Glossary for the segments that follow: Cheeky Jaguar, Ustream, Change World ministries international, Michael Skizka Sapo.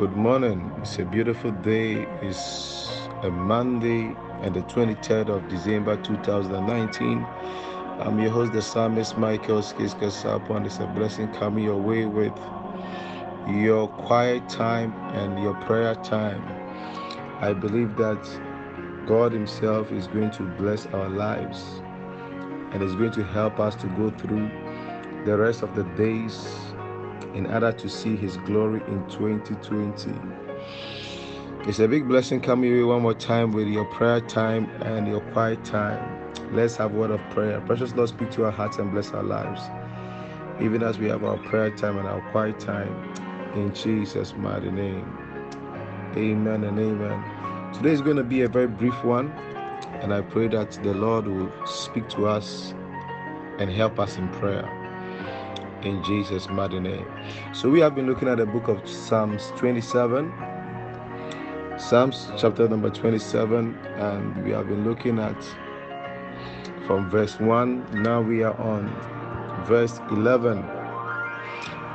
Good morning. It's a beautiful day. It's a Monday and the 23rd of December 2019. I'm your host, the psalmist Michael Skizka Sapo, and it's a blessing coming your way with your quiet time and your prayer time. I believe that God Himself is going to bless our lives and is going to help us to go through the rest of the days in order to see His glory in 2020. It's a big blessing coming here one more time with your prayer time and your quiet time. Let's have a word of prayer. Precious Lord, speak to our hearts and bless our lives, even as we have our prayer time and our quiet time, in Jesus' mighty name. Amen and amen. Today is going to be a very brief one, and I pray that the Lord will speak to us and help us in prayer, in Jesus' mighty name. So we have been looking at the book of Psalms 27, Psalms chapter number 27, and we have been looking at from verse 1. Now we are on verse 11,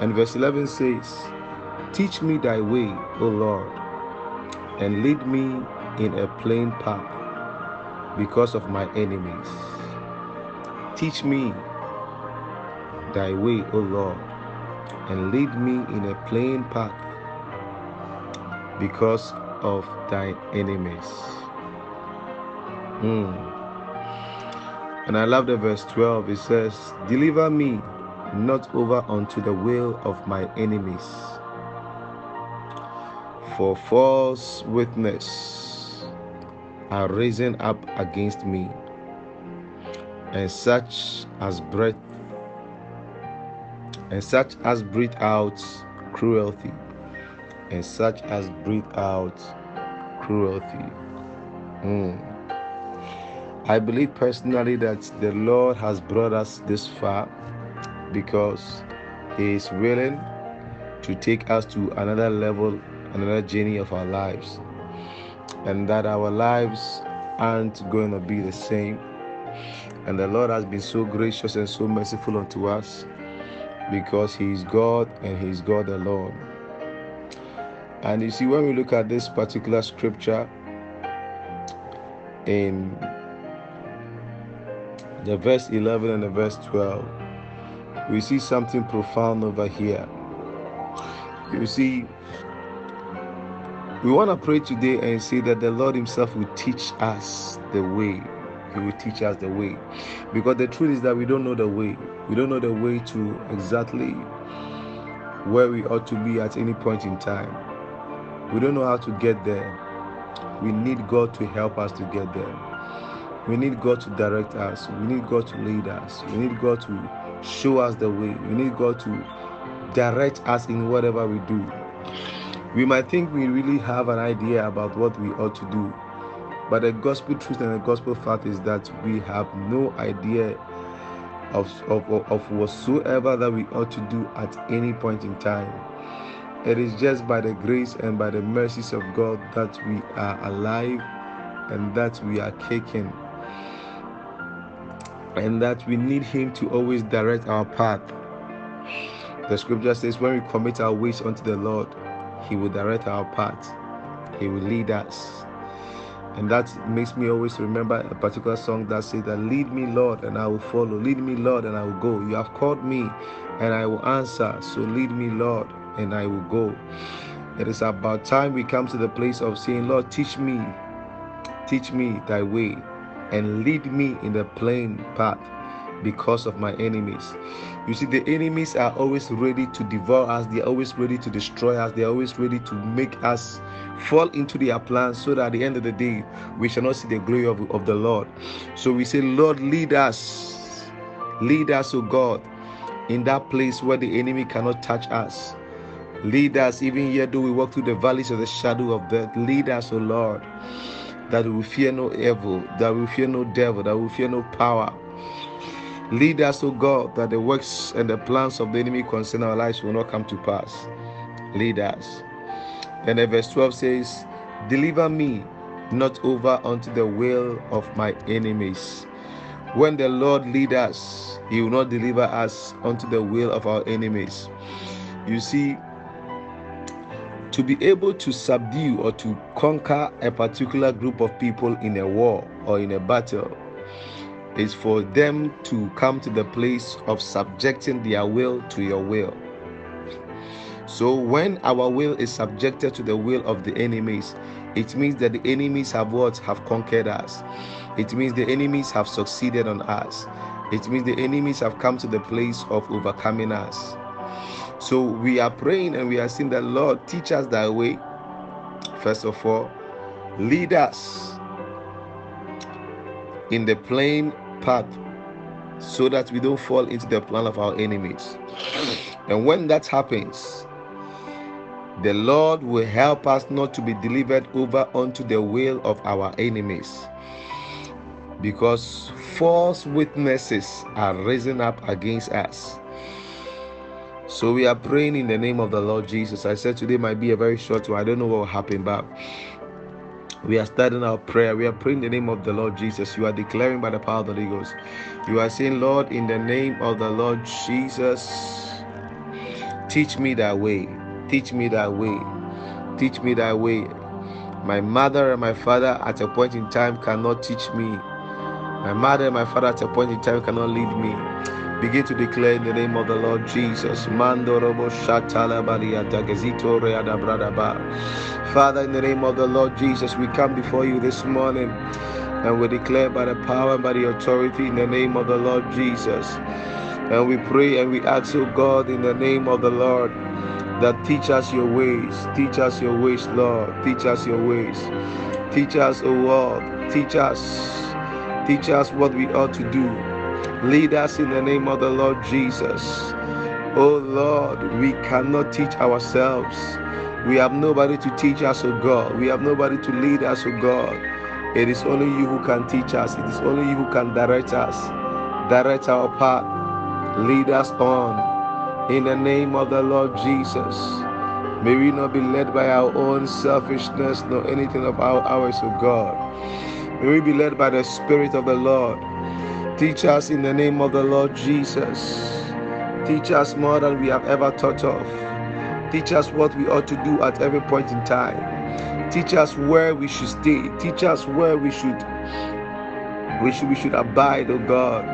and verse 11 says, "Teach me thy way, O Lord, and lead me in a plain path because of my enemies. Teach me thy way, O Lord, and lead me in a plain path because of thy enemies." And I love the verse 12. It says, "Deliver me not over unto the will of my enemies, for false witness are risen up against me, and such as breathe out cruelty, I believe personally that the Lord has brought us this far because He is willing to take us to another level, another journey of our lives, and that our lives aren't going to be the same. And the Lord has been so gracious and so merciful unto us, because He is God and He is God alone. And you see, when we look at this particular scripture in the verse 11 and the verse 12, we see something profound over here. You see, we want to pray today and say that the Lord Himself will teach us the way. He will teach us the way, because the truth is that we don't know the way. We don't know the way to exactly where we ought to be at any point in time. We don't know how to get there. We need God to help us to get there. We need God to direct us. We need God to lead us. We need God to show us the way. We need God to direct us in whatever we do. We might think we really have an idea about what we ought to do, but the gospel truth and the gospel fact is that we have no idea of whatsoever that we ought to do at any point in time. It is just by the grace and by the mercies of God that we are alive, and that we are kicking, and that we need Him to always direct our path. The scripture says, when we commit our ways unto the Lord, He will direct our path. He will lead us. And that makes me always remember a particular song that says that, "Lead me, Lord, and I will follow. Lead me, Lord, and I will go. You have called me, and I will answer. So lead me, Lord, and I will go." It is about time we come to the place of saying, "Lord, teach me thy way, and lead me in the plain path because of my enemies." You see, the enemies are always ready to devour us. They are always ready to destroy us. They are always ready to make us fall into their plans, so that at the end of the day, we shall not see the glory of the Lord. So we say, "Lord, lead us, O God, in that place where the enemy cannot touch us. Lead us, even yet though we walk through the valleys of the shadow of death. Lead us, O Lord, that we will fear no evil, that we will fear no devil, that we will fear no power. Lead us, O God, that the works and the plans of the enemy concerning our lives will not come to pass. Lead us." And then verse 12 says, "Deliver me not over unto the will of my enemies." When the Lord lead us, He will not deliver us unto the will of our enemies. You see, To be able to subdue or to conquer a particular group of people in a war or in a battle is for them to come to the place of subjecting their will to your will. So when our will is subjected to the will of the enemies, it means that the enemies have what? Have conquered us. It means the enemies have succeeded on us. It means the enemies have come to the place of overcoming us. So we are praying and we are saying that, Lord, teach us thy way. First of all, lead us in the plain path so that we don't fall into the plan of our enemies. And when that happens, the Lord will help us not to be delivered over unto the will of our enemies, because false witnesses are rising up against us. So we are praying in the name of the Lord Jesus. I said today might be a very short one. I don't know what will happen, but we are starting our prayer. We are praying in the name of the Lord Jesus. You are declaring by the power of the Holy Ghost. You are saying, Lord, in the name of the Lord Jesus, teach me thy way. Teach me thy way. Teach me thy way. My mother and my father at a point in time cannot teach me. My mother and my father at a point in time cannot lead me. Begin to declare in the name of the Lord Jesus. Father, in the name of the Lord Jesus, we come before you this morning and we declare by the power and by the authority in the name of the Lord Jesus. And we pray and we ask, O God, in the name of the Lord, that teach us your ways. Teach us your ways, Lord. Teach us your ways. Teach us, O Lord. Teach us. Teach us what we ought to do. Lead us in the name of the Lord Jesus. Oh Lord, we cannot teach ourselves. We have nobody to teach us, oh God. We have nobody to lead us, oh God. It is only you who can teach us. It is only you who can direct us. Direct our path. Lead us on. In the name of the Lord Jesus. May we not be led by our own selfishness, nor anything of ours, oh God. May we be led by the Spirit of the Lord. Teach us in the name of the Lord Jesus. Teach us more than we have ever thought of. Teach us what we ought to do at every point in time. Teach us where we should stay. Teach us where we should abide, oh God.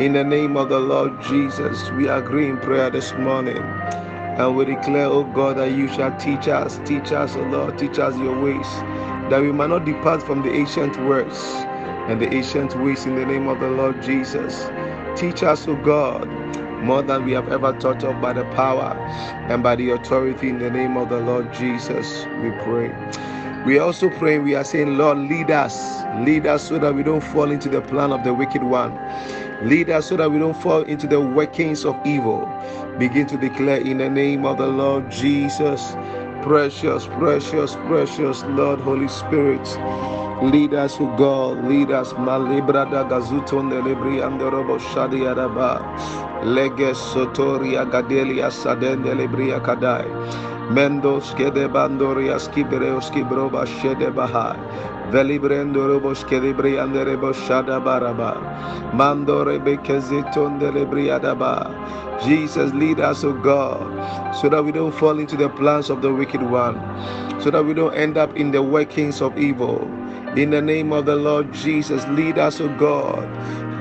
In the name of the Lord Jesus, we agree in prayer this morning. And we declare, oh God, that you shall teach us, oh Lord, teach us your ways, that we might not depart from the ancient words and the ancient ways in the name of the Lord Jesus. Teach us, O God, more than we have ever thought of by the power and by the authority in the name of the Lord Jesus, we pray. We are also praying, we are saying, Lord, lead us so that we don't fall into the plan of the wicked one. Lead us so that we don't fall into the workings of evil. Begin to declare in the name of the Lord Jesus, precious, precious, precious Lord, Holy Spirit. Lead us, O God, lead us. Malibra da gazuton delibri andorobo shadi araba. Leges sotoria gadelia saden delibri akadai. Mendos kedebandorias kibreos kibroba shedebahai. Velibrendorobos kedibri anderebo shadabaraba. Mandorebe keziton delibri adaba. Jesus, lead us, O God, so that we don't fall into the plans of the wicked one, so that we don't end up in the workings of evil. In the name of the Lord Jesus, lead us, O God.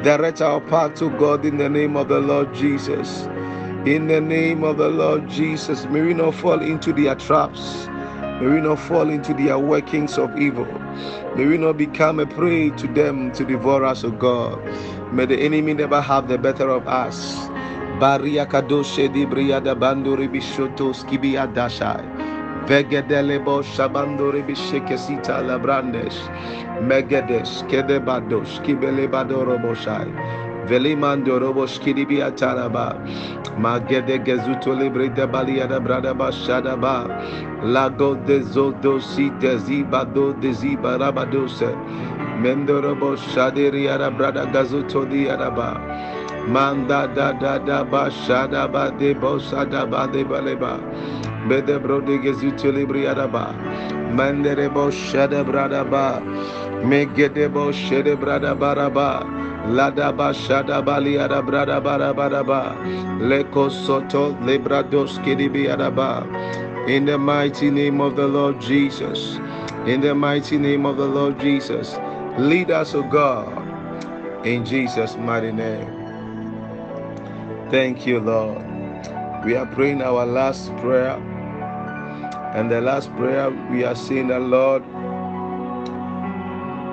Direct our path, O God, in the name of the Lord Jesus. In the name of the Lord Jesus, may we not fall into their traps. May we not fall into their workings of evil. May we not become a prey to them to devour us, O God. May the enemy never have the better of us. Vegedelebo shabandore bishekesita labrandes megedes kedebados kibelebadoroboshai velimandorobos kidibiataraba magedegezuto librida baliada bradaba shadaba lago dezodossi dezibado dezibarabadose mendorobos shaderiada bradagazuto diaraba manda da da da ba shadaba debo sadaba debaleba Bede brode gezuto libri adaba. Manderebo shede bradaba. Megedebo shede bradabaraba. Ladaba shadaba liada bradabarabaraba. Leko soto lebrados kidibi adaba. in the mighty name of the Lord Jesus. In the mighty name of the Lord Jesus. Lead us, O God, in Jesus' mighty name. Thank you, Lord. We are praying our last prayer. And the last prayer we are saying that, Lord,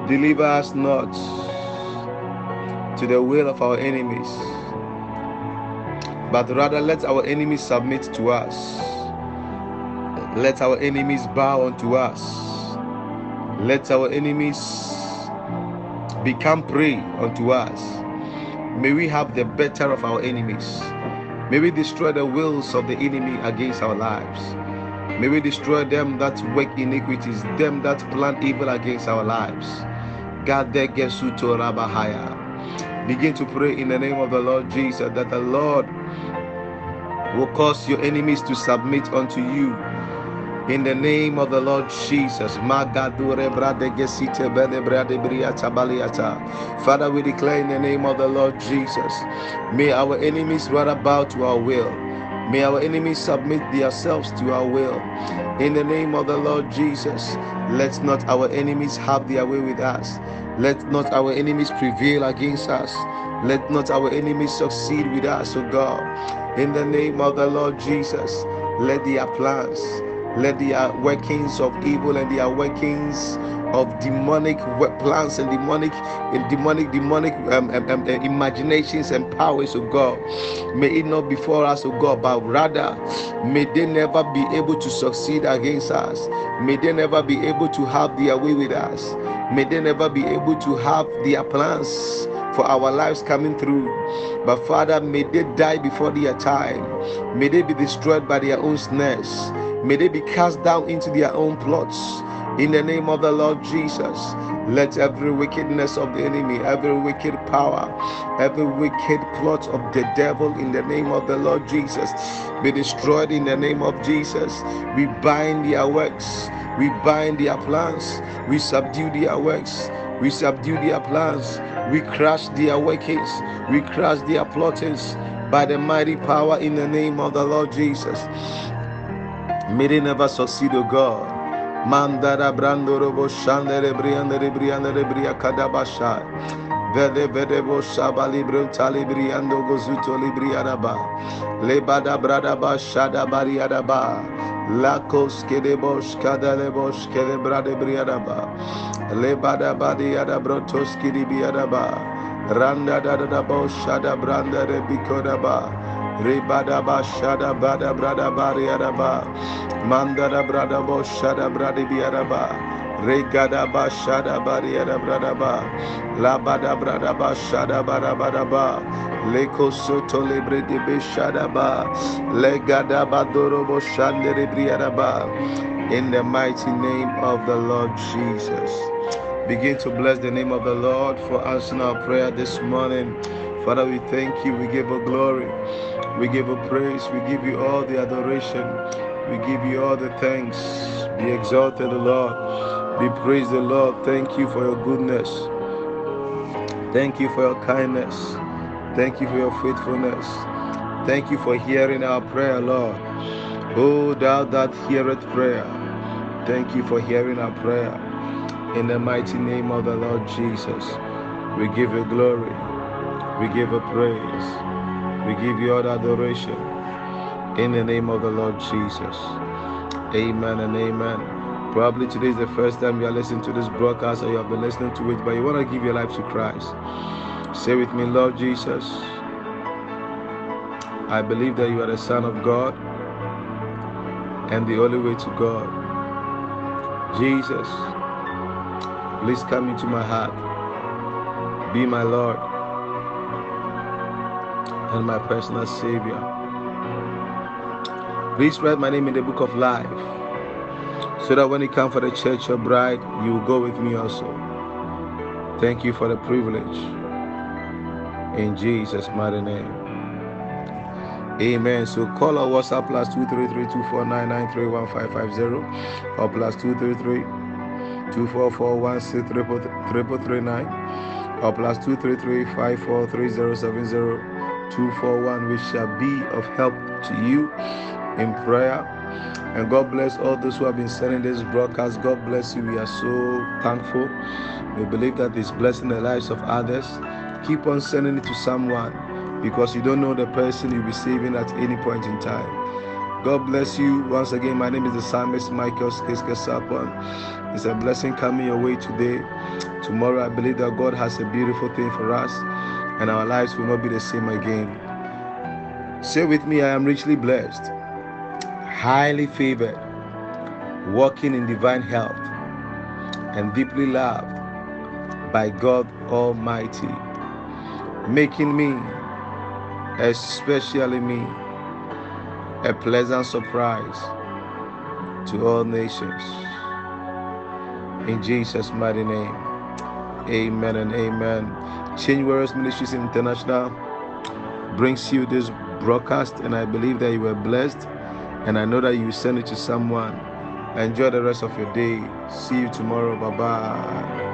deliver us not to the will of our enemies, but rather let our enemies submit to us. Let our enemies bow unto us. Let our enemies become prey unto us. May we have the better of our enemies. May we destroy the wills of the enemy against our lives. May we destroy them that work iniquities, them that plan evil against our lives. Begin to pray in the name of the Lord Jesus that the Lord will cause your enemies to submit unto you. In the name of the Lord Jesus. Father, we declare in the name of the Lord Jesus, may our enemies rather bow to our will. May our enemies submit themselves to our will. In the name of the Lord Jesus, let not our enemies have their way with us. Let not our enemies prevail against us. Let not our enemies succeed with us, O God. In the name of the Lord Jesus, let their plans, let their workings of evil and their workings of demonic plans and demonic imaginations and powers of God, may it not be for us, O God, but rather may they never be able to succeed against us. May they never be able to have their way with us. May they never be able to have their plans for our lives coming through. But Father, may they die before their time. May they be destroyed by their own snares. May they be cast down into their own plots. In the name of the Lord Jesus, let every wickedness of the enemy, every wicked power, every wicked plot of the devil, in the name of the Lord Jesus, be destroyed in the name of Jesus. We bind their works, we bind their plans, we subdue their works, we subdue their plans, we crush their workings, we crush their plottings by the mighty power in the name of the Lord Jesus. May they never succeed, O God. Mandara brandorobo shandere briandere bria kadabasha. Vede vedebo shabali brutali briando gozuto libriaraba. Lebada bradaba shadabari adaba. Lakos kedebosh kadalebosh kedebrade briadaba. Lebada badi adabrotos kidibiadaba. Randa dadabo shadabrandere bikodaba. Rebada bashada bada brada bariaraba, mandada brada boshada bradi biaraba, regada bashada bariara bradaba, labada brada bashada barabadaba, leko soto libre de beshadaba, legada badoro boshande rebriaraba. In the mighty name of the Lord Jesus. Begin to bless the name of the Lord for answering our prayer this morning. Father, we thank you, we give you glory, we give you praise, we give you all the adoration, we give you all the thanks. Be exalted, O Lord, be praised, O Lord. Thank you for your goodness, thank you for your kindness, thank you for your faithfulness, thank you for hearing our prayer, Lord. Oh, thou that heareth prayer, thank you for hearing our prayer. In the mighty name of the Lord Jesus, we give you glory. We give you praise. We give you all adoration. In the name of the Lord Jesus. Amen and amen. Probably today is the first time you are listening to this broadcast, or you have been listening to it, but you want to give your life to Christ. Say with me, Lord Jesus, I believe that you are the Son of God and the only way to God. Jesus, please come into my heart. Be my Lord and my personal Savior. Please write my name in the book of life, so that when you come for the church, your bride, you will go with me also. Thank you for the privilege. In Jesus' mighty name. Amen. So call our WhatsApp +233 249 931 550 or +233 244 163 339 or +233 543 070 241. We shall be of help to you in prayer And God bless all those who have been sending this broadcast. God bless you. We are so thankful. We believe that it's blessing the lives of others. Keep on sending it to someone, because you don't know the person you'll be saving at any point in time. God bless you. Once again, my name is the psalmist Michael Skizka Sapo. It's a blessing coming your way today. Tomorrow, I believe that God has a beautiful thing for us, and our lives will not be the same again. Say with me, I am richly blessed, highly favored, walking in divine health, and deeply loved by God Almighty, making me, especially me, a pleasant surprise to all nations. In Jesus' mighty name, amen and amen. Change World Ministries International brings you this broadcast, and I believe that you were blessed. And I know that you send it to someone. Enjoy the rest of your day. See you tomorrow. Bye-bye.